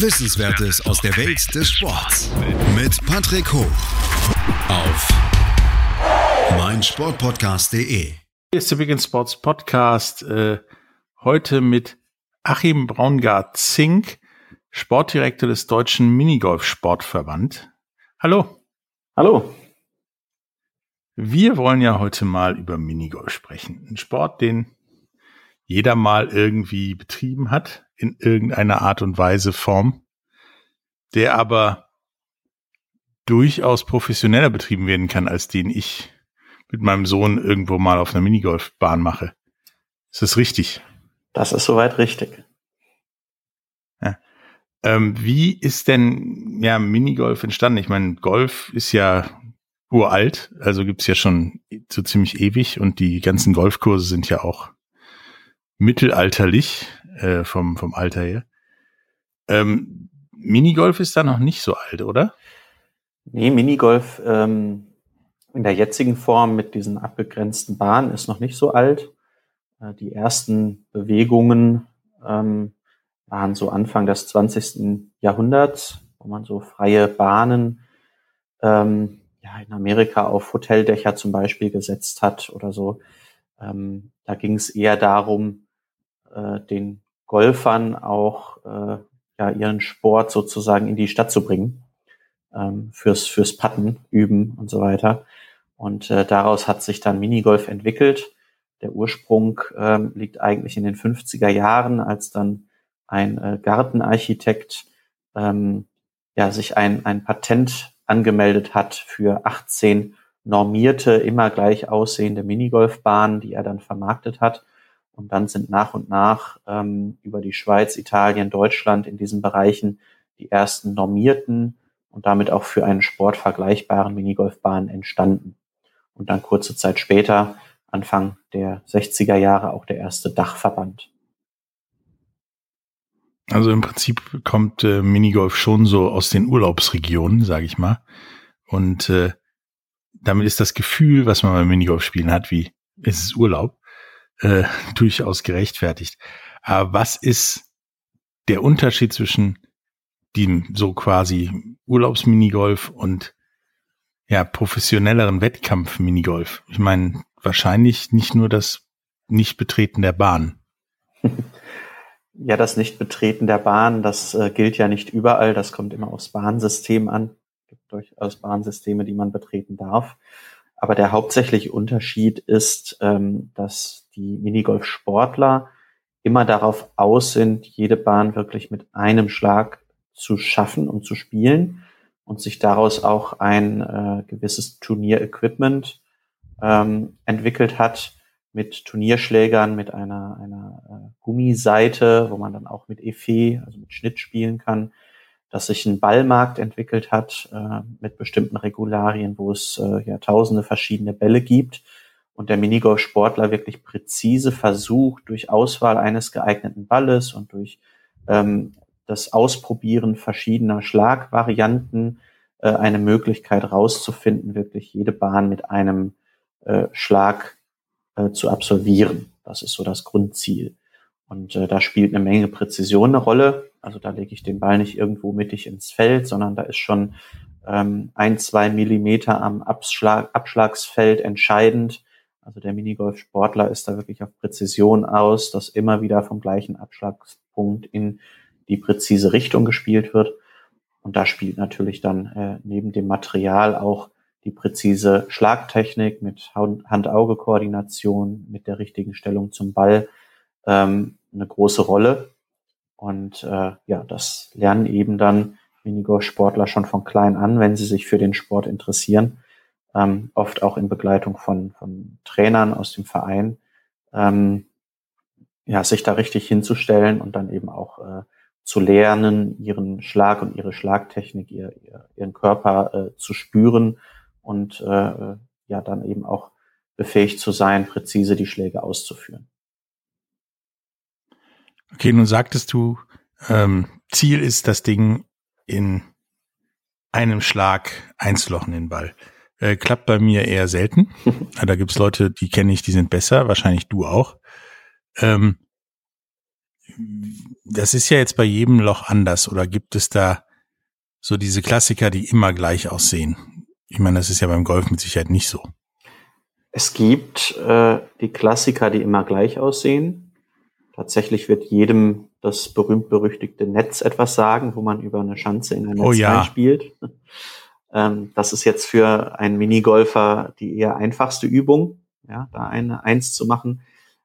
Wissenswertes aus der Welt des Sports. Mit Patrick Hoch. Auf meinsportpodcast.de. Hier ist der Big End Sports Podcast. Heute mit Achim Braungart-Zink, Sportdirektor des Deutschen Minigolf Sportverband. Hallo. Hallo. Wir wollen ja heute mal über Minigolf sprechen. Ein Sport, den jeder mal irgendwie betrieben hat, in irgendeiner Art und Weise, Form, der aber durchaus professioneller betrieben werden kann, als den ich mit meinem Sohn irgendwo mal auf einer Minigolfbahn mache. Ist das richtig? Das ist soweit richtig. Ja. Wie ist denn Minigolf entstanden? Ich meine, Golf ist ja uralt, also gibt's ja schon so ziemlich ewig, und die ganzen Golfkurse sind ja auch mittelalterlich vom Alter her. Minigolf ist da noch nicht so alt, oder? Nee, Minigolf in der jetzigen Form mit diesen abgegrenzten Bahnen ist noch nicht so alt. Die ersten Bewegungen waren so Anfang des 20. Jahrhunderts, wo man so freie Bahnen in Amerika auf Hoteldächer zum Beispiel gesetzt hat oder so. Da ging es eher darum, den Golfern auch ihren Sport sozusagen in die Stadt zu bringen, fürs Putten, Üben und so weiter. Und daraus hat sich dann Minigolf entwickelt. Der Ursprung liegt eigentlich in den 50er Jahren, als dann ein Gartenarchitekt sich ein Patent angemeldet hat für 18 normierte, immer gleich aussehende Minigolfbahnen, die er dann vermarktet hat. Und dann sind nach und nach über die Schweiz, Italien, Deutschland in diesen Bereichen die ersten normierten und damit auch für einen Sport vergleichbaren Minigolfbahnen entstanden. Und dann kurze Zeit später, Anfang der 60er Jahre, auch der erste Dachverband. Also im Prinzip kommt Minigolf schon so aus den Urlaubsregionen, sage ich mal. Und damit ist das Gefühl, was man beim Minigolf spielen hat, wie es ist Urlaub, durchaus gerechtfertigt. Aber was ist der Unterschied zwischen dem so quasi Urlaubsminigolf und professionelleren Wettkampf-Minigolf? Ich meine, wahrscheinlich nicht nur das Nichtbetreten der Bahn. Ja, das Nichtbetreten der Bahn, das gilt ja nicht überall. Das kommt immer aufs Bahnsystem an. Es gibt durchaus Bahnsysteme, die man betreten darf. Aber der hauptsächliche Unterschied ist, dass die Minigolf-Sportler immer darauf aus sind, jede Bahn wirklich mit einem Schlag zu schaffen und zu spielen und sich daraus auch ein gewisses Turnier-Equipment entwickelt hat, mit Turnierschlägern, mit einer Gummiseite, wo man dann auch mit Effet, also mit Schnitt, spielen kann, dass sich ein Ballmarkt entwickelt hat mit bestimmten Regularien, wo es tausende verschiedene Bälle gibt und der Minigolf-Sportler wirklich präzise versucht, durch Auswahl eines geeigneten Balles und durch das Ausprobieren verschiedener Schlagvarianten eine Möglichkeit rauszufinden, wirklich jede Bahn mit einem Schlag zu absolvieren. Das ist so das Grundziel. Und da spielt eine Menge Präzision eine Rolle. Also da lege ich den Ball nicht irgendwo mittig ins Feld, sondern da ist schon 1-2 Millimeter am Abschlagsfeld entscheidend. Also der Minigolf-Sportler ist da wirklich auf Präzision aus, dass immer wieder vom gleichen Abschlagspunkt in die präzise Richtung gespielt wird. Und da spielt natürlich dann neben dem Material auch die präzise Schlagtechnik mit Hand-Auge-Koordination, mit der richtigen Stellung zum Ball eine große Rolle. Und das lernen eben dann Minigolf-Sportler schon von klein an, wenn sie sich für den Sport interessieren, oft auch in Begleitung von Trainern aus dem Verein, sich da richtig hinzustellen und dann eben auch zu lernen, ihren Schlag und ihre Schlagtechnik, ihren Körper zu spüren und ja dann eben auch befähigt zu sein, präzise die Schläge auszuführen. Okay, nun sagtest du, Ziel ist, das Ding in einem Schlag einzulochen, den Ball. Klappt bei mir eher selten. Da gibt's Leute, die kenne ich, die sind besser, wahrscheinlich du auch. Das ist ja jetzt bei jedem Loch anders, oder gibt es da so diese Klassiker, die immer gleich aussehen? Ich meine, das ist ja beim Golf mit Sicherheit nicht so. Es gibt die Klassiker, die immer gleich aussehen. Tatsächlich wird jedem das berühmt-berüchtigte Netz etwas sagen, wo man über eine Schanze in ein Netz reinspielt. Das ist jetzt für einen Minigolfer die eher einfachste Übung, ja, da eine Eins zu machen.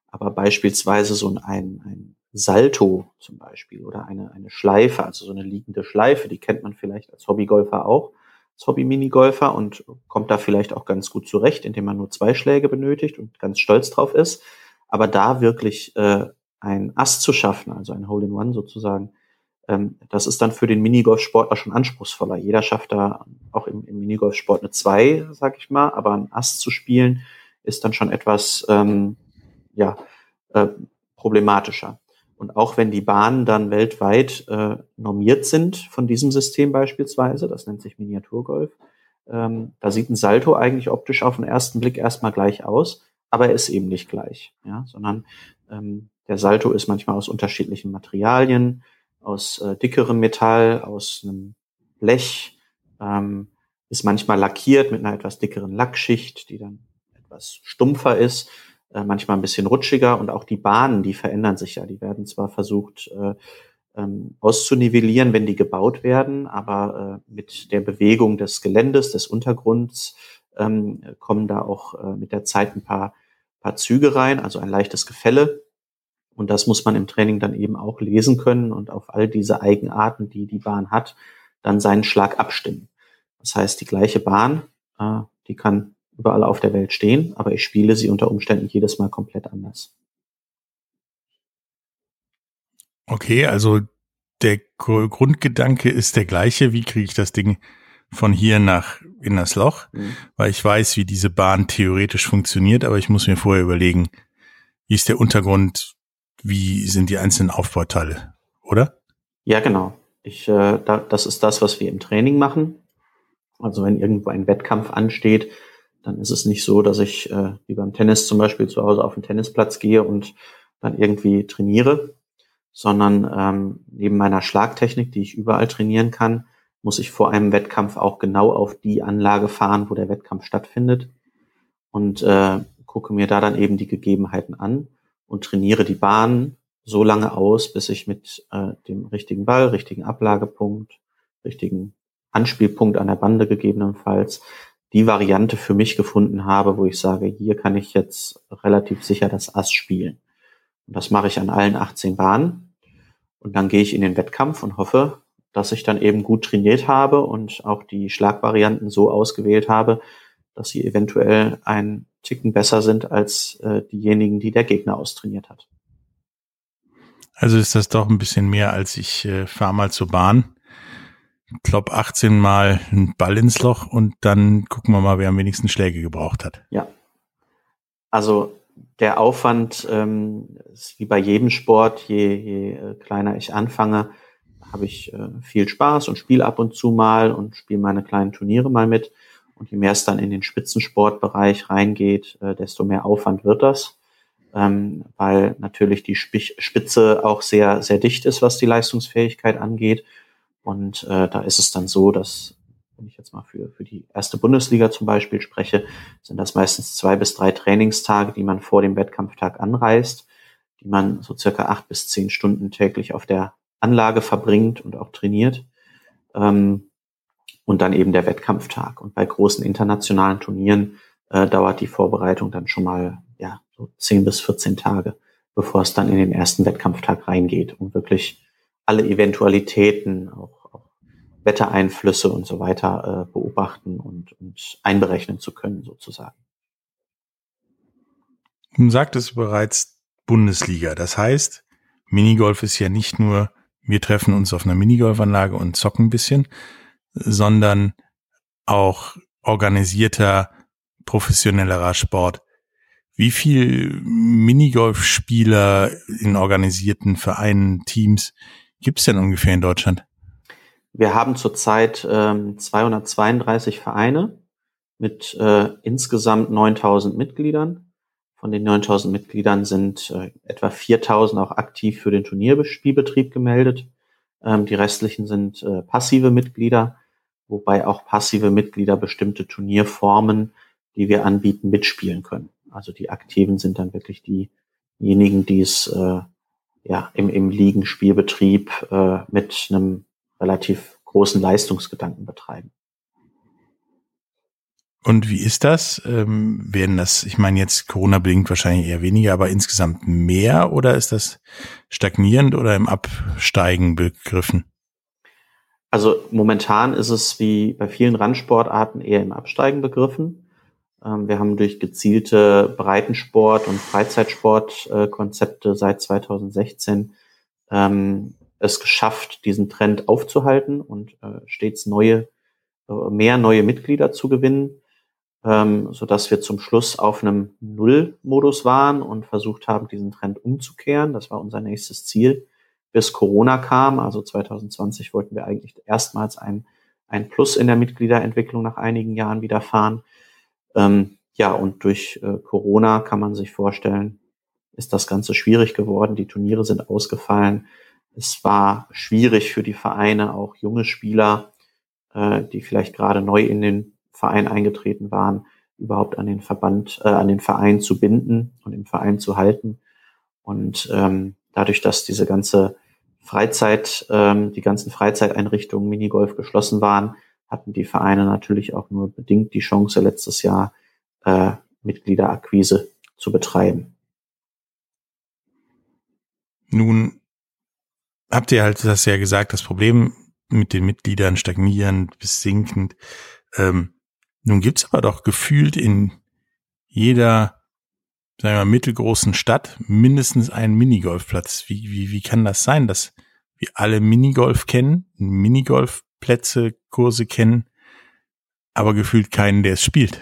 Aber beispielsweise so ein Salto zum Beispiel oder eine Schleife, also so eine liegende Schleife, die kennt man vielleicht als Hobbygolfer auch, als Hobby-Minigolfer, und kommt da vielleicht auch ganz gut zurecht, indem man nur 2 Schläge benötigt und ganz stolz drauf ist. Aber da wirklich ein Ass zu schaffen, also ein Hole-in-One sozusagen, das ist dann für den Minigolfsportler schon anspruchsvoller. Jeder schafft da auch im Minigolfsport eine 2, sag ich mal, aber ein Ass zu spielen ist dann schon etwas problematischer. Und auch wenn die Bahnen dann weltweit normiert sind von diesem System beispielsweise, das nennt sich Miniaturgolf, da sieht ein Salto eigentlich optisch auf den ersten Blick erstmal gleich aus, aber er ist eben nicht gleich, ja, sondern der Salto ist manchmal aus unterschiedlichen Materialien, aus dickerem Metall, aus einem Blech, ist manchmal lackiert mit einer etwas dickeren Lackschicht, die dann etwas stumpfer ist, manchmal ein bisschen rutschiger, und auch die Bahnen, die verändern sich ja. Die werden zwar versucht auszunivellieren, wenn die gebaut werden, aber mit der Bewegung des Geländes, des Untergrunds kommen da auch mit der Zeit ein paar Züge rein, also ein leichtes Gefälle. Und das muss man im Training dann eben auch lesen können und auf all diese Eigenarten, die die Bahn hat, dann seinen Schlag abstimmen. Das heißt, die gleiche Bahn, die kann überall auf der Welt stehen, aber ich spiele sie unter Umständen jedes Mal komplett anders. Okay, also der Grundgedanke ist der gleiche, wie kriege ich das Ding von hier nach in das Loch, weil ich weiß, wie diese Bahn theoretisch funktioniert, aber ich muss mir vorher überlegen, wie ist der Untergrund, wie sind die einzelnen Aufbauteile, oder? Ja, genau. Das ist das, was wir im Training machen. Also wenn irgendwo ein Wettkampf ansteht, dann ist es nicht so, dass ich, wie beim Tennis zum Beispiel, zu Hause auf den Tennisplatz gehe und dann irgendwie trainiere, sondern neben meiner Schlagtechnik, die ich überall trainieren kann, muss ich vor einem Wettkampf auch genau auf die Anlage fahren, wo der Wettkampf stattfindet, und gucke mir da dann eben die Gegebenheiten an und trainiere die Bahn so lange aus, bis ich mit dem richtigen Ball, richtigen Ablagepunkt, richtigen Anspielpunkt an der Bande gegebenenfalls die Variante für mich gefunden habe, wo ich sage, hier kann ich jetzt relativ sicher das Ass spielen. Und das mache ich an allen 18 Bahnen. Und dann gehe ich in den Wettkampf und hoffe, dass ich dann eben gut trainiert habe und auch die Schlagvarianten so ausgewählt habe, dass sie eventuell einen Ticken besser sind als diejenigen, die der Gegner austrainiert hat. Also ist das doch ein bisschen mehr als ich fahre mal zur Bahn. Ich glaube, 18 Mal einen Ball ins Loch und dann gucken wir mal, wer am wenigsten Schläge gebraucht hat. Ja, also der Aufwand ist wie bei jedem Sport, je kleiner ich anfange, habe ich viel Spaß und spiele ab und zu mal und spiele meine kleinen Turniere mal mit. Und je mehr es dann in den Spitzensportbereich reingeht, desto mehr Aufwand wird das, weil natürlich die Spitze auch sehr, sehr dicht ist, was die Leistungsfähigkeit angeht. Und da ist es dann so, dass, wenn ich jetzt mal für die erste Bundesliga zum Beispiel spreche, sind das meistens 2 bis 3 Trainingstage, die man vor dem Wettkampftag anreist, die man so circa 8 bis 10 Stunden täglich auf der Anlage verbringt und auch trainiert. Und dann eben der Wettkampftag. Und bei großen internationalen Turnieren dauert die Vorbereitung dann schon mal ja so 10 bis 14 Tage, bevor es dann in den ersten Wettkampftag reingeht, um wirklich alle Eventualitäten, auch Wettereinflüsse und so weiter beobachten und einberechnen zu können sozusagen. Du sagtest bereits Bundesliga. Das heißt, Minigolf ist ja nicht nur, wir treffen uns auf einer Minigolfanlage und zocken ein bisschen, sondern auch organisierter, professionellerer Sport. Wie viel Minigolfspieler in organisierten Vereinen, Teams gibt es denn ungefähr in Deutschland? Wir haben zurzeit 232 Vereine mit insgesamt 9.000 Mitgliedern. Von den 9.000 Mitgliedern sind etwa 4.000 auch aktiv für den Turnierspielbetrieb gemeldet. Die restlichen sind passive Mitglieder, wobei auch passive Mitglieder bestimmte Turnierformen, die wir anbieten, mitspielen können. Also die Aktiven sind dann wirklich diejenigen, die es im Ligenspielbetrieb mit einem relativ großen Leistungsgedanken betreiben. Und wie ist das? Werden das, ich meine jetzt Corona-bedingt wahrscheinlich eher weniger, aber insgesamt mehr, oder ist das stagnierend oder im Absteigen begriffen? Also momentan ist es wie bei vielen Randsportarten eher im Absteigen begriffen. Wir haben durch gezielte Breitensport- und Freizeitsportkonzepte seit 2016 es geschafft, diesen Trend aufzuhalten und stets mehr neue Mitglieder zu gewinnen, sodass wir zum Schluss auf einem Null-Modus waren und versucht haben, diesen Trend umzukehren. Das war unser nächstes Ziel, bis Corona kam. Also 2020 wollten wir eigentlich erstmals ein Plus in der Mitgliederentwicklung nach einigen Jahren wiederfahren. Und durch Corona kann man sich vorstellen, ist das Ganze schwierig geworden. Die Turniere sind ausgefallen. Es war schwierig für die Vereine, auch junge Spieler, die vielleicht gerade neu in den Verein eingetreten waren, überhaupt an den Verein zu binden und im Verein zu halten. Und dadurch, dass die ganzen Freizeiteinrichtungen Minigolf geschlossen waren, hatten die Vereine natürlich auch nur bedingt die Chance, letztes Jahr Mitgliederakquise zu betreiben. Nun habt ihr halt das ja gesagt, das Problem mit den Mitgliedern stagnierend bis sinkend. Nun gibt's aber doch gefühlt in jeder, sagen wir mal, mittelgroßen Stadt mindestens einen Minigolfplatz. Wie kann das sein, dass wir alle Minigolf kennen, Minigolfplätze, Kurse kennen, aber gefühlt keinen, der es spielt?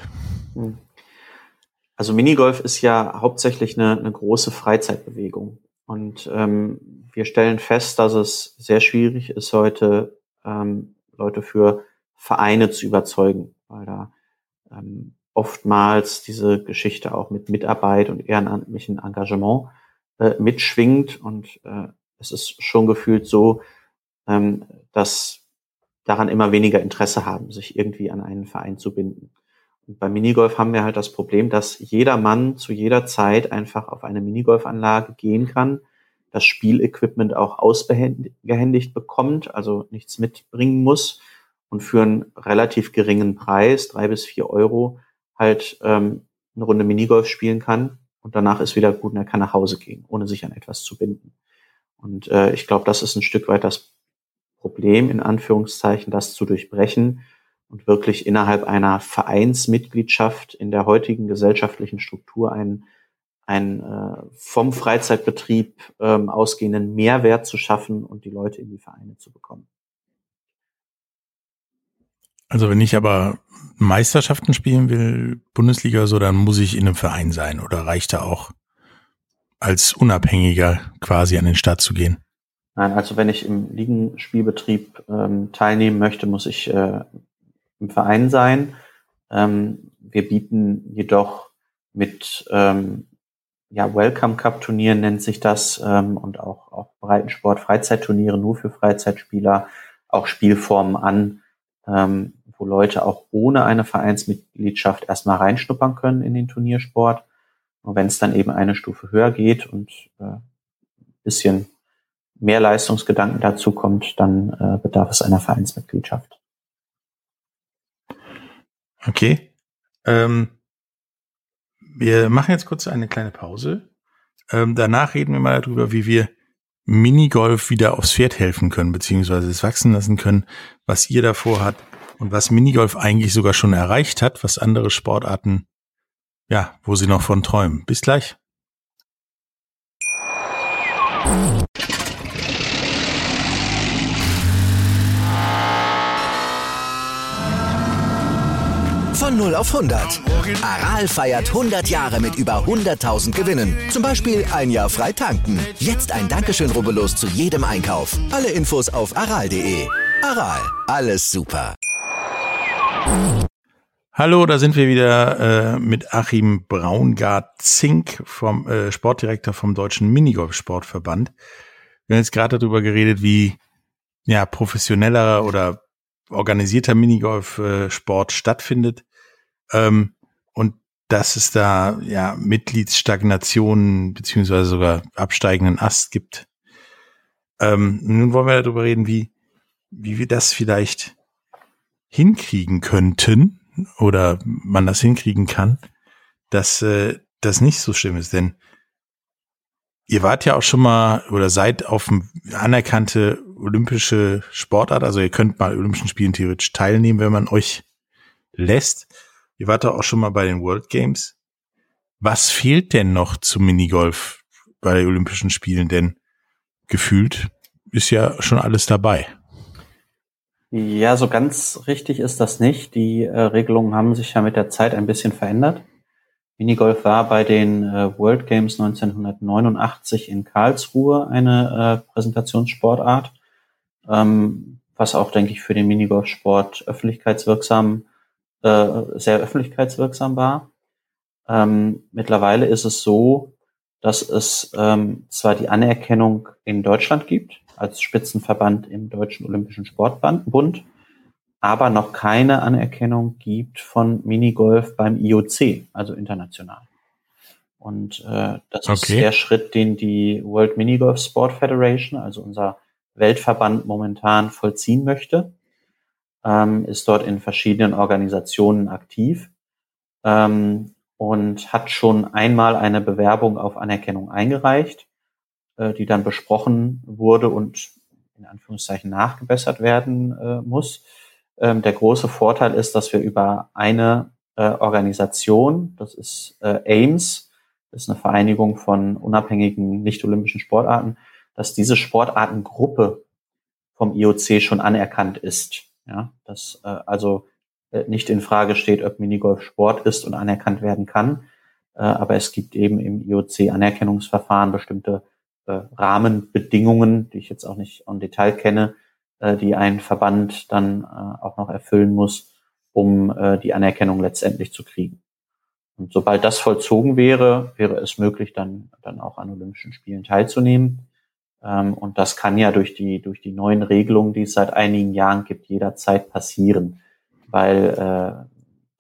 Also Minigolf ist ja hauptsächlich eine große Freizeitbewegung. Und wir stellen fest, dass es sehr schwierig ist, heute Leute für Vereine zu überzeugen, weil da oftmals diese Geschichte auch mit Mitarbeit und ehrenamtlichem Engagement mitschwingt. Und es ist schon gefühlt so, dass daran immer weniger Interesse haben, sich irgendwie an einen Verein zu binden. Und beim Minigolf haben wir halt das Problem, dass jeder Mann zu jeder Zeit einfach auf eine Minigolfanlage gehen kann, das Spielequipment auch ausgehändigt bekommt, also nichts mitbringen muss und für einen relativ geringen Preis, 3 bis 4 Euro, halt eine Runde Minigolf spielen kann und danach ist wieder gut und er kann nach Hause gehen, ohne sich an etwas zu binden. Und ich glaube, das ist ein Stück weit das Problem, in Anführungszeichen, das zu durchbrechen und wirklich innerhalb einer Vereinsmitgliedschaft in der heutigen gesellschaftlichen Struktur einen vom Freizeitbetrieb ausgehenden Mehrwert zu schaffen und die Leute in die Vereine zu bekommen. Also wenn ich aber Meisterschaften spielen will, Bundesliga oder so, dann muss ich in einem Verein sein oder reicht da auch als Unabhängiger quasi an den Start zu gehen? Nein, also wenn ich im Ligenspielbetrieb teilnehmen möchte, muss ich im Verein sein. Wir bieten jedoch mit Welcome Cup Turnieren nennt sich das und auch Breitensport, Freizeitturniere nur für Freizeitspieler, auch Spielformen an, wo Leute auch ohne eine Vereinsmitgliedschaft erstmal reinschnuppern können in den Turniersport. Und wenn es dann eben eine Stufe höher geht und ein bisschen mehr Leistungsgedanken dazu kommt, dann bedarf es einer Vereinsmitgliedschaft. Okay. Wir machen jetzt kurz eine kleine Pause. Danach reden wir mal darüber, wie wir Minigolf wieder aufs Pferd helfen können, beziehungsweise es wachsen lassen können, was ihr davor habt und was Minigolf eigentlich sogar schon erreicht hat, was andere Sportarten, ja, wo sie noch von träumen. Bis gleich. Von 0 auf 100. Aral feiert 100 Jahre mit über 100.000 Gewinnen. Zum Beispiel ein Jahr frei tanken. Jetzt ein Dankeschön, rubbellos zu jedem Einkauf. Alle Infos auf aral.de. Aral, alles super. Hallo, da sind wir wieder mit Achim Braungart-Zink, vom Sportdirektor vom Deutschen Minigolf Sportverband. Wir haben jetzt gerade darüber geredet, wie professioneller oder organisierter Minigolf-Sport stattfindet und dass es da Mitgliedsstagnationen beziehungsweise sogar absteigenden Ast gibt. Nun wollen wir darüber reden, wie wir das vielleicht hinkriegen könnten oder man das hinkriegen kann, dass das nicht so schlimm ist. Denn ihr wart ja auch schon mal oder seid auf eine anerkannte olympische Sportart. Also ihr könnt mal Olympischen Spielen theoretisch teilnehmen, wenn man euch lässt. Ihr wart auch schon mal bei den World Games. Was fehlt denn noch zum Minigolf bei den Olympischen Spielen? Denn gefühlt ist ja schon alles dabei. Ja, so ganz richtig ist das nicht. Die Regelungen haben sich ja mit der Zeit ein bisschen verändert. Minigolf war bei den World Games 1989 in Karlsruhe eine Präsentationssportart, was auch, denke ich, für den Minigolfsport sehr öffentlichkeitswirksam war. Mittlerweile ist es so, dass es zwar die Anerkennung in Deutschland gibt, als Spitzenverband im Deutschen Olympischen Sportbund, aber noch keine Anerkennung gibt von Minigolf beim IOC, also international. Und das ist der Schritt, den die World Minigolf Sport Federation, also unser Weltverband, momentan vollziehen möchte, ist dort in verschiedenen Organisationen aktiv und hat schon einmal eine Bewerbung auf Anerkennung eingereicht, die dann besprochen wurde und in Anführungszeichen nachgebessert werden muss. Der große Vorteil ist, dass wir über eine Organisation, das ist AIMS, das ist eine Vereinigung von unabhängigen nicht-olympischen Sportarten, dass diese Sportartengruppe vom IOC schon anerkannt ist. Ja, dass nicht in Frage steht, ob Minigolf Sport ist und anerkannt werden kann. Aber es gibt eben im IOC-Anerkennungsverfahren bestimmte Rahmenbedingungen, die ich jetzt auch nicht im Detail kenne, die ein Verband dann auch noch erfüllen muss, um die Anerkennung letztendlich zu kriegen. Und sobald das vollzogen wäre, wäre es möglich, dann auch an Olympischen Spielen teilzunehmen. Und das kann ja durch die neuen Regelungen, die es seit einigen Jahren gibt, jederzeit passieren, weil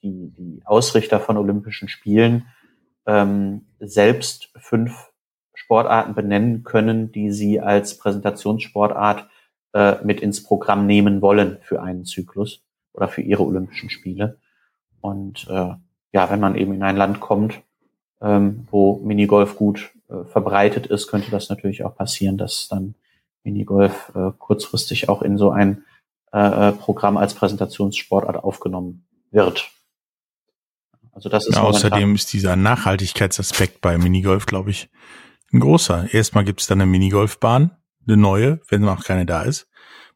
die Ausrichter von Olympischen Spielen selbst 5 Sportarten benennen können, die sie als Präsentationssportart mit ins Programm nehmen wollen für einen Zyklus oder für ihre Olympischen Spiele. Und wenn man eben in ein Land kommt, wo Minigolf gut verbreitet ist, könnte das natürlich auch passieren, dass dann Minigolf kurzfristig auch in so ein Programm als Präsentationssportart aufgenommen wird. Also das ist außerdem ist dieser Nachhaltigkeitsaspekt bei Minigolf, glaube ich, ein großer. Erstmal gibt es dann eine Minigolfbahn, eine neue, wenn noch keine da ist.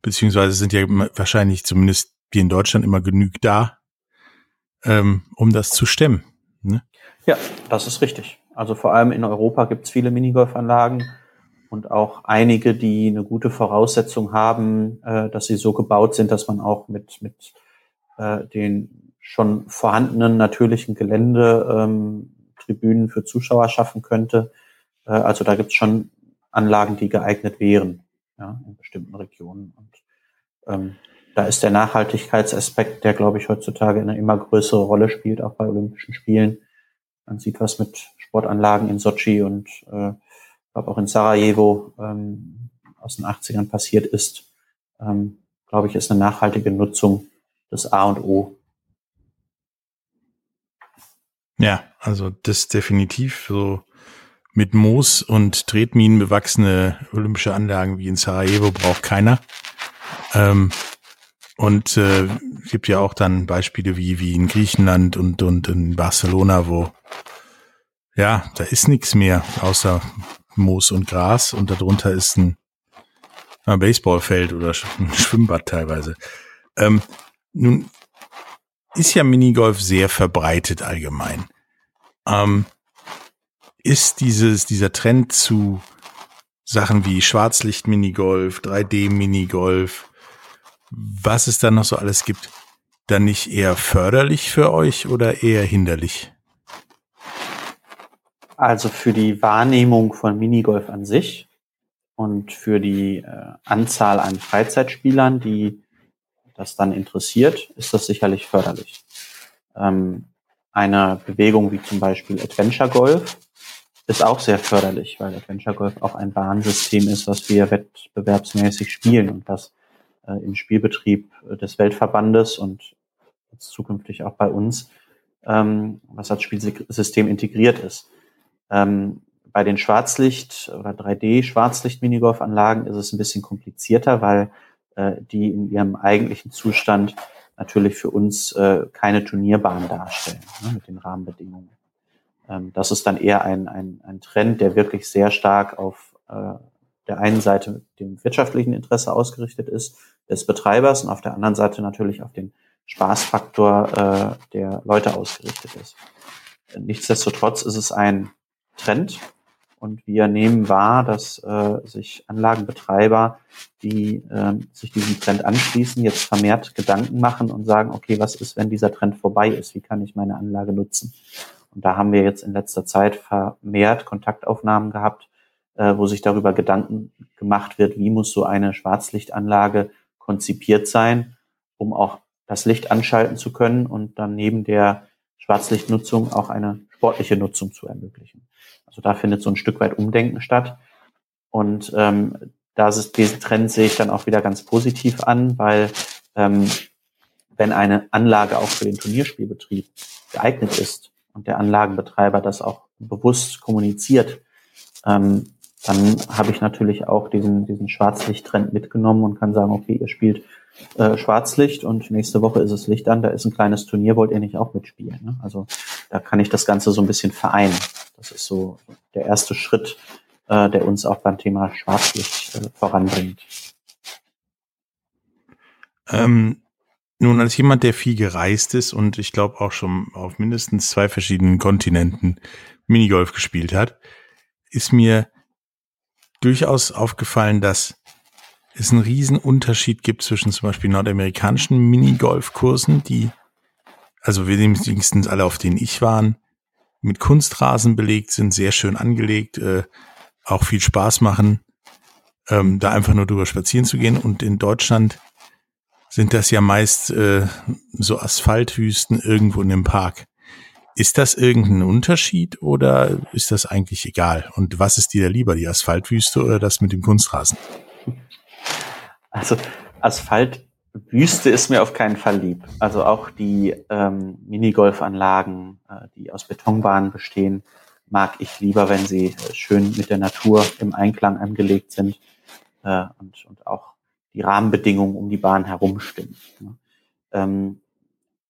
Beziehungsweise sind ja wahrscheinlich zumindest die in Deutschland immer genügend da, um das zu stemmen. Ne? Ja, das ist richtig. Also vor allem in Europa gibt es viele Minigolfanlagen und auch einige, die eine gute Voraussetzung haben, dass sie so gebaut sind, dass man auch mit den schon vorhandenen natürlichen Gelände Tribünen für Zuschauer schaffen könnte. Also da gibt es schon Anlagen, die geeignet wären, in bestimmten Regionen. Und da ist der Nachhaltigkeitsaspekt, der, glaube ich, heutzutage eine immer größere Rolle spielt, auch bei Olympischen Spielen. Man sieht, was mit Sportanlagen in Sotschi und auch in Sarajevo aus den 80ern passiert ist. Glaube ich, ist eine nachhaltige Nutzung das A und O. Ja, also das definitiv so. Mit Moos und Tretminen bewachsene olympische Anlagen wie in Sarajevo braucht keiner. Und es gibt ja auch dann Beispiele wie in Griechenland und in Barcelona, wo da ist nichts mehr außer Moos und Gras und darunter ist ein Baseballfeld oder ein Schwimmbad teilweise. Nun ist ja Minigolf sehr verbreitet allgemein. Ist dieser Trend zu Sachen wie Schwarzlicht-Minigolf, 3D-Minigolf, was es da noch so alles gibt, dann nicht eher förderlich für euch oder eher hinderlich? Also für die Wahrnehmung von Minigolf an sich und für die Anzahl an Freizeitspielern, die das dann interessiert, ist das sicherlich förderlich. Eine Bewegung wie zum Beispiel Adventure Golf ist auch sehr förderlich, weil Adventure Golf auch ein Bahnsystem ist, was wir wettbewerbsmäßig spielen und das im Spielbetrieb des Weltverbandes und jetzt zukünftig auch bei uns, was als Spielsystem integriert ist. Bei den Schwarzlicht- oder 3D-Schwarzlicht-Minigolfanlagen ist es ein bisschen komplizierter, weil die in ihrem eigentlichen Zustand natürlich für uns keine Turnierbahn darstellen, ne, mit den Rahmenbedingungen. Das ist dann eher ein Trend, der wirklich sehr stark auf der einen Seite dem wirtschaftlichen Interesse ausgerichtet ist, des Betreibers, und auf der anderen Seite natürlich auf den Spaßfaktor der Leute ausgerichtet ist. Nichtsdestotrotz ist es ein Trend und wir nehmen wahr, dass sich Anlagenbetreiber, die sich diesem Trend anschließen, jetzt vermehrt Gedanken machen und sagen, okay, was ist, wenn dieser Trend vorbei ist? Wie kann ich meine Anlage nutzen? Und da haben wir jetzt in letzter Zeit vermehrt Kontaktaufnahmen gehabt, wo sich darüber Gedanken gemacht wird, wie muss so eine Schwarzlichtanlage konzipiert sein, um auch das Licht anschalten zu können und dann neben der Schwarzlichtnutzung auch eine sportliche Nutzung zu ermöglichen. Also da findet so ein Stück weit Umdenken statt. Und diesen Trend sehe ich dann auch wieder ganz positiv an, weil wenn eine Anlage auch für den Turnierspielbetrieb geeignet ist und der Anlagenbetreiber das auch bewusst kommuniziert, dann habe ich natürlich auch diesen Schwarzlichttrend mitgenommen und kann sagen, okay, ihr spielt Schwarzlicht und nächste Woche ist es Licht an, da ist ein kleines Turnier, wollt ihr nicht auch mitspielen? Ne? Also da kann ich das Ganze so ein bisschen vereinen. Das ist so der erste Schritt, der uns auch beim Thema Schwarzlicht voranbringt. Nun, als jemand, der viel gereist ist und ich glaube auch schon auf mindestens 2 verschiedenen Kontinenten Minigolf gespielt hat, ist mir durchaus aufgefallen, dass es einen riesen Unterschied gibt zwischen zum Beispiel nordamerikanischen Minigolfkursen, die, also wenigstens alle, auf denen ich war, mit Kunstrasen belegt sind, sehr schön angelegt, auch viel Spaß machen, da einfach nur drüber spazieren zu gehen. Und in Deutschland sind das ja meist so Asphaltwüsten irgendwo in dem Park. Ist das irgendein Unterschied oder ist das eigentlich egal? Und was ist dir da lieber, die Asphaltwüste oder das mit dem Kunstrasen? Also Asphaltwüste ist mir auf keinen Fall lieb. Also auch die Minigolfanlagen, die aus Betonbahnen bestehen, mag ich lieber, wenn sie schön mit der Natur im Einklang angelegt sind und auch die Rahmenbedingungen um die Bahn herum stimmen.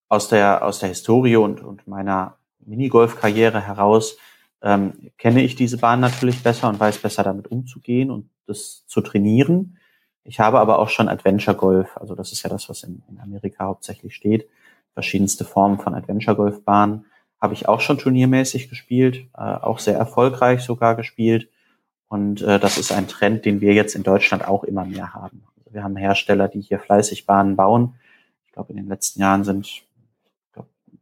Aus der Historie und meiner Minigolf-Karriere heraus kenne ich diese Bahn natürlich besser und weiß besser, damit umzugehen und das zu trainieren. Ich habe aber auch schon Adventure Golf, also das ist ja das, was in Amerika hauptsächlich steht, verschiedenste Formen von Adventure Golfbahnen, habe ich auch schon turniermäßig gespielt, auch sehr erfolgreich sogar gespielt. Und das ist ein Trend, den wir jetzt in Deutschland auch immer mehr haben. Also wir haben Hersteller, die hier fleißig Bahnen bauen. Ich glaube, in den letzten Jahren sind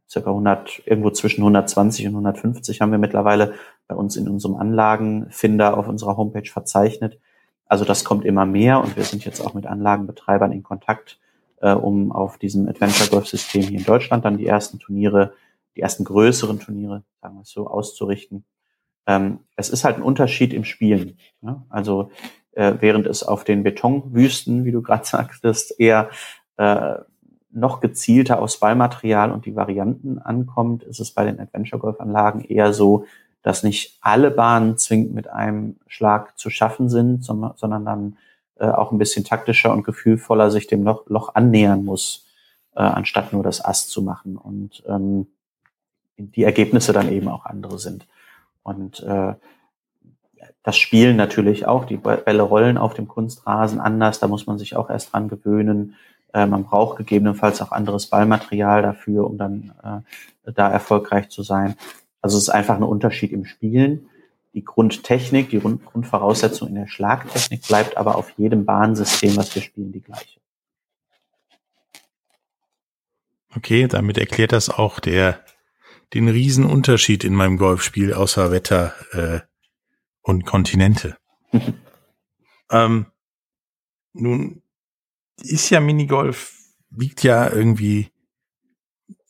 circa 100, irgendwo zwischen 120 und 150 haben wir mittlerweile bei uns in unserem Anlagenfinder auf unserer Homepage verzeichnet. Also das kommt immer mehr und wir sind jetzt auch mit Anlagenbetreibern in Kontakt, um auf diesem Adventure-Golf-System hier in Deutschland dann die ersten größeren Turniere, sagen wir es so, auszurichten. Es ist halt ein Unterschied im Spielen. Ne? Also während es auf den Betonwüsten, wie du gerade sagtest, eher noch gezielter aufs Ballmaterial und die Varianten ankommt, ist es bei den Adventure-Golf-Anlagen eher so, dass nicht alle Bahnen zwingend mit einem Schlag zu schaffen sind, sondern dann auch ein bisschen taktischer und gefühlvoller sich dem Loch annähern muss, anstatt nur das Ass zu machen und die Ergebnisse dann eben auch andere sind. Und das Spielen natürlich auch, die Bälle rollen auf dem Kunstrasen anders, da muss man sich auch erst dran gewöhnen, Man braucht gegebenenfalls auch anderes Ballmaterial dafür, um dann da erfolgreich zu sein. Also es ist einfach ein Unterschied im Spielen. Die Grundtechnik, die Grundvoraussetzung in der Schlagtechnik bleibt aber auf jedem Bahnsystem, was wir spielen, die gleiche. Okay, damit erklärt das auch den Riesenunterschied in meinem Golfspiel außer Wetter und Kontinente. Nun ist ja Minigolf, liegt ja irgendwie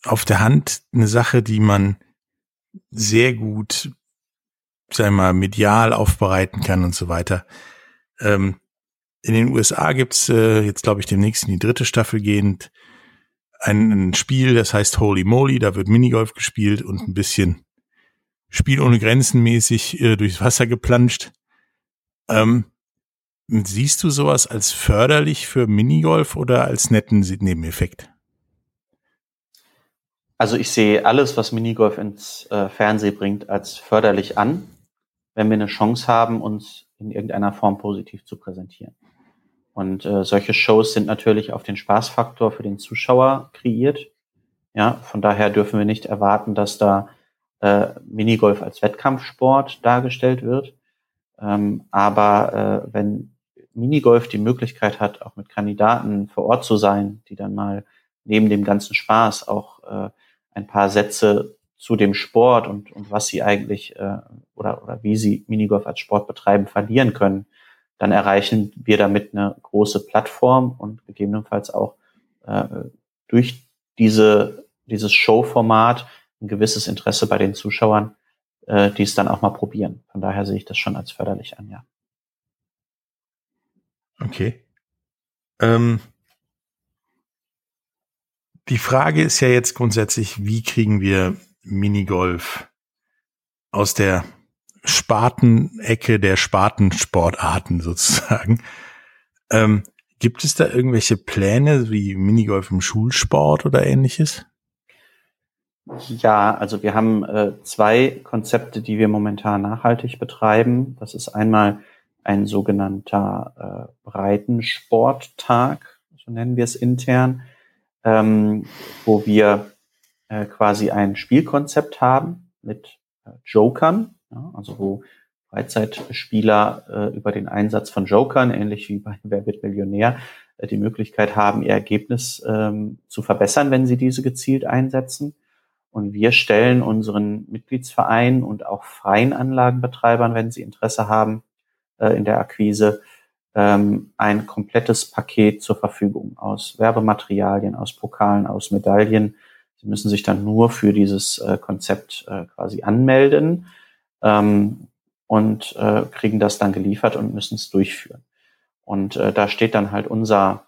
auf der Hand, eine Sache, die man sehr gut, sagen wir mal, medial aufbereiten kann und so weiter. In den USA gibt's jetzt, glaube ich, demnächst in die dritte Staffel gehend ein Spiel, das heißt Holy Moly, da wird Minigolf gespielt und ein bisschen Spiel ohne Grenzen mäßig durchs Wasser geplanscht. Siehst du sowas als förderlich für Minigolf oder als netten Nebeneffekt? Also ich sehe alles, was Minigolf ins Fernsehen bringt, als förderlich an, wenn wir eine Chance haben, uns in irgendeiner Form positiv zu präsentieren. Und solche Shows sind natürlich auf den Spaßfaktor für den Zuschauer kreiert. Ja, von daher dürfen wir nicht erwarten, dass da Minigolf als Wettkampfsport dargestellt wird. Aber wenn Minigolf die Möglichkeit hat, auch mit Kandidaten vor Ort zu sein, die dann mal neben dem ganzen Spaß auch ein paar Sätze zu dem Sport und was sie eigentlich oder wie sie Minigolf als Sport betreiben, verlieren können, dann erreichen wir damit eine große Plattform und gegebenenfalls auch durch dieses Showformat ein gewisses Interesse bei den Zuschauern, die es dann auch mal probieren. Von daher sehe ich das schon als förderlich an, ja. Okay. Die Frage ist ja jetzt grundsätzlich, wie kriegen wir Minigolf aus der Spartenecke der Spartensportarten sozusagen. Gibt es da irgendwelche Pläne wie Minigolf im Schulsport oder ähnliches? Ja, also wir haben zwei Konzepte, die wir momentan nachhaltig betreiben. Das ist einmal ein sogenannter Breitensporttag, so nennen wir es intern, wo wir quasi ein Spielkonzept haben mit Jokern. Ja, also wo Freizeitspieler über den Einsatz von Jokern, ähnlich wie bei Wer wird Millionär, die Möglichkeit haben, ihr Ergebnis zu verbessern, wenn sie diese gezielt einsetzen. Und wir stellen unseren Mitgliedsvereinen und auch freien Anlagenbetreibern, wenn sie Interesse haben in der Akquise, ein komplettes Paket zur Verfügung aus Werbematerialien, aus Pokalen, aus Medaillen. Sie müssen sich dann nur für dieses Konzept quasi anmelden. Und kriegen das dann geliefert und müssen es durchführen. Und da steht dann halt unser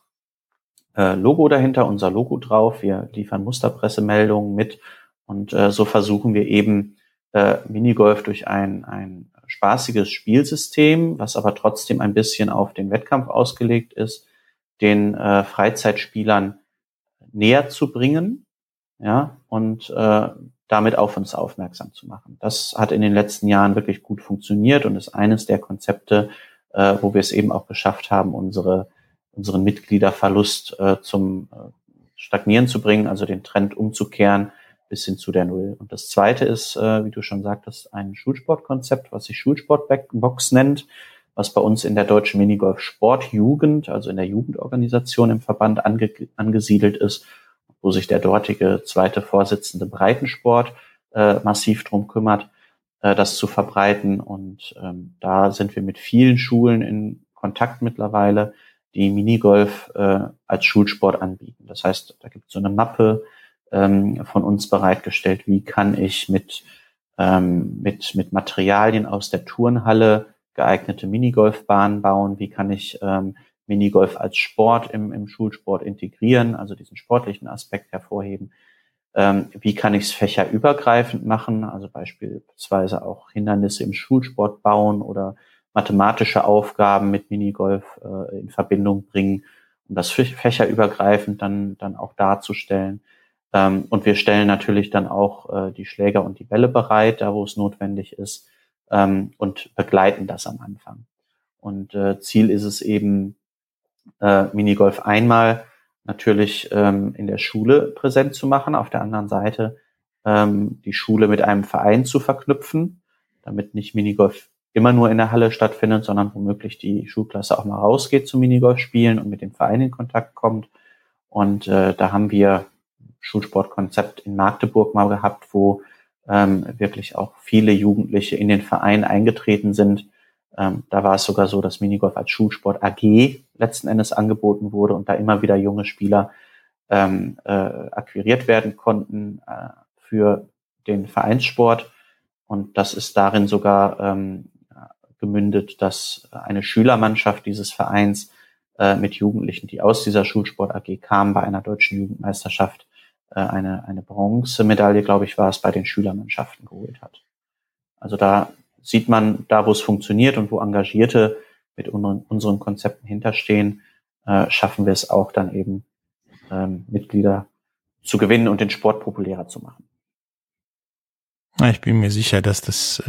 Logo dahinter, unser Logo drauf. Wir liefern Musterpressemeldungen mit und so versuchen wir eben Minigolf durch ein spaßiges Spielsystem, was aber trotzdem ein bisschen auf den Wettkampf ausgelegt ist, den Freizeitspielern näher zu bringen, ja, und damit auf uns aufmerksam zu machen. Das hat in den letzten Jahren wirklich gut funktioniert und ist eines der Konzepte, wo wir es eben auch geschafft haben, unseren Mitgliederverlust zum Stagnieren zu bringen, also den Trend umzukehren bis hin zu der Null. Und das zweite ist, wie du schon sagtest, ein Schulsportkonzept, was sich Schulsportbox nennt, was bei uns in der Deutschen Minigolf Sportjugend, also in der Jugendorganisation im Verband angesiedelt ist, wo sich der dortige zweite Vorsitzende Breitensport massiv drum kümmert, das zu verbreiten. Und da sind wir mit vielen Schulen in Kontakt mittlerweile, die Minigolf als Schulsport anbieten. Das heißt, da gibt es so eine Mappe von uns bereitgestellt, wie kann ich mit Materialien aus der Turnhalle geeignete Minigolfbahnen bauen, wie kann ich Minigolf als Sport im Schulsport integrieren, also diesen sportlichen Aspekt hervorheben. Wie kann ich es fächerübergreifend machen, also beispielsweise auch Hindernisse im Schulsport bauen oder mathematische Aufgaben mit Minigolf in Verbindung bringen, um das fächerübergreifend dann auch darzustellen. Und wir stellen natürlich dann auch die Schläger und die Bälle bereit, da wo es notwendig ist, und begleiten das am Anfang. Und Ziel ist es eben, Minigolf einmal natürlich in der Schule präsent zu machen, auf der anderen Seite die Schule mit einem Verein zu verknüpfen, damit nicht Minigolf immer nur in der Halle stattfindet, sondern womöglich die Schulklasse auch mal rausgeht zum Minigolf spielen und mit dem Verein in Kontakt kommt. Und da haben wir ein Schulsportkonzept in Magdeburg mal gehabt, wo wirklich auch viele Jugendliche in den Verein eingetreten sind. Da war es sogar so, dass Minigolf als Schulsport AG letzten Endes angeboten wurde und da immer wieder junge Spieler akquiriert werden konnten für den Vereinssport. Und das ist darin sogar gemündet, dass eine Schülermannschaft dieses Vereins mit Jugendlichen, die aus dieser Schulsport AG kamen, bei einer deutschen Jugendmeisterschaft eine Bronzemedaille, glaube ich, war es, bei den Schülermannschaften geholt hat. Also da sieht man, da wo es funktioniert und wo Engagierte mit unseren Konzepten hinterstehen, schaffen wir es auch dann eben, Mitglieder zu gewinnen und den Sport populärer zu machen. Ich bin mir sicher, dass das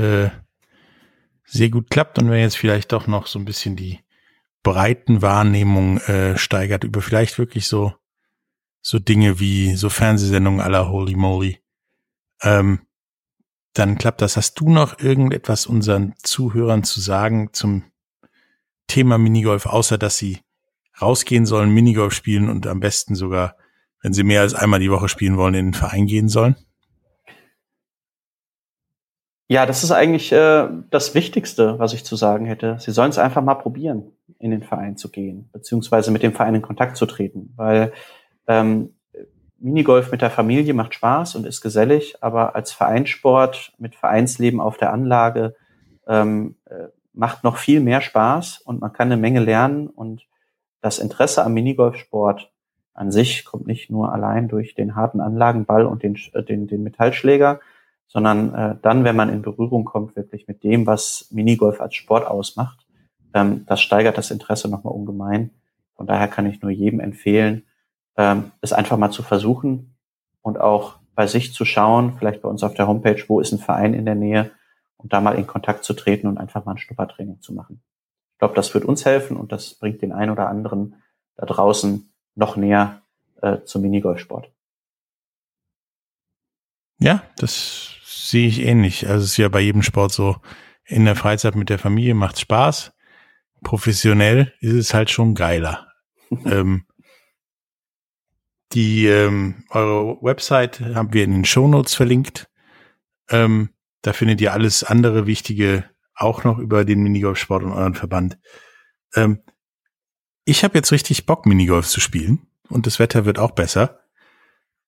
sehr gut klappt und wenn jetzt vielleicht doch noch so ein bisschen die Breitenwahrnehmung steigert über vielleicht wirklich so Dinge wie so Fernsehsendungen à la Holy Moly, dann klappt das. Hast du noch irgendetwas unseren Zuhörern zu sagen zum Thema Minigolf, außer dass sie rausgehen sollen, Minigolf spielen und am besten sogar, wenn sie mehr als einmal die Woche spielen wollen, in den Verein gehen sollen? Ja, das ist eigentlich das Wichtigste, was ich zu sagen hätte. Sie sollen es einfach mal probieren, in den Verein zu gehen, beziehungsweise mit dem Verein in Kontakt zu treten, weil Minigolf mit der Familie macht Spaß und ist gesellig, aber als Vereinssport mit Vereinsleben auf der Anlage macht noch viel mehr Spaß und man kann eine Menge lernen und das Interesse am Minigolfsport an sich kommt nicht nur allein durch den harten Anlagenball und den Metallschläger, sondern dann, wenn man in Berührung kommt, wirklich mit dem, was Minigolf als Sport ausmacht, das steigert das Interesse nochmal ungemein. Von daher kann ich nur jedem empfehlen, es einfach mal zu versuchen und auch bei sich zu schauen, vielleicht bei uns auf der Homepage, wo ist ein Verein in der Nähe, um da mal in Kontakt zu treten und einfach mal ein Schnuppertraining zu machen. Ich glaube, das wird uns helfen und das bringt den einen oder anderen da draußen noch näher zum Minigolfsport. Ja, das sehe ich ähnlich. Also es ist ja bei jedem Sport so, in der Freizeit mit der Familie macht Spaß. Professionell ist es halt schon geiler. Eure Website haben wir in den Shownotes verlinkt. Da findet ihr alles andere Wichtige auch noch über den Minigolfsport und euren Verband. Ich habe jetzt richtig Bock, Minigolf zu spielen und das Wetter wird auch besser.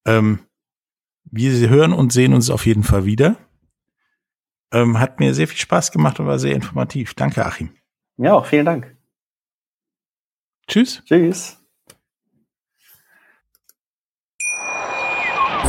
Wir hören und sehen uns auf jeden Fall wieder. Hat mir sehr viel Spaß gemacht und war sehr informativ. Danke, Achim. Ja, auch vielen Dank. Tschüss. Tschüss.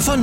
Von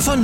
Von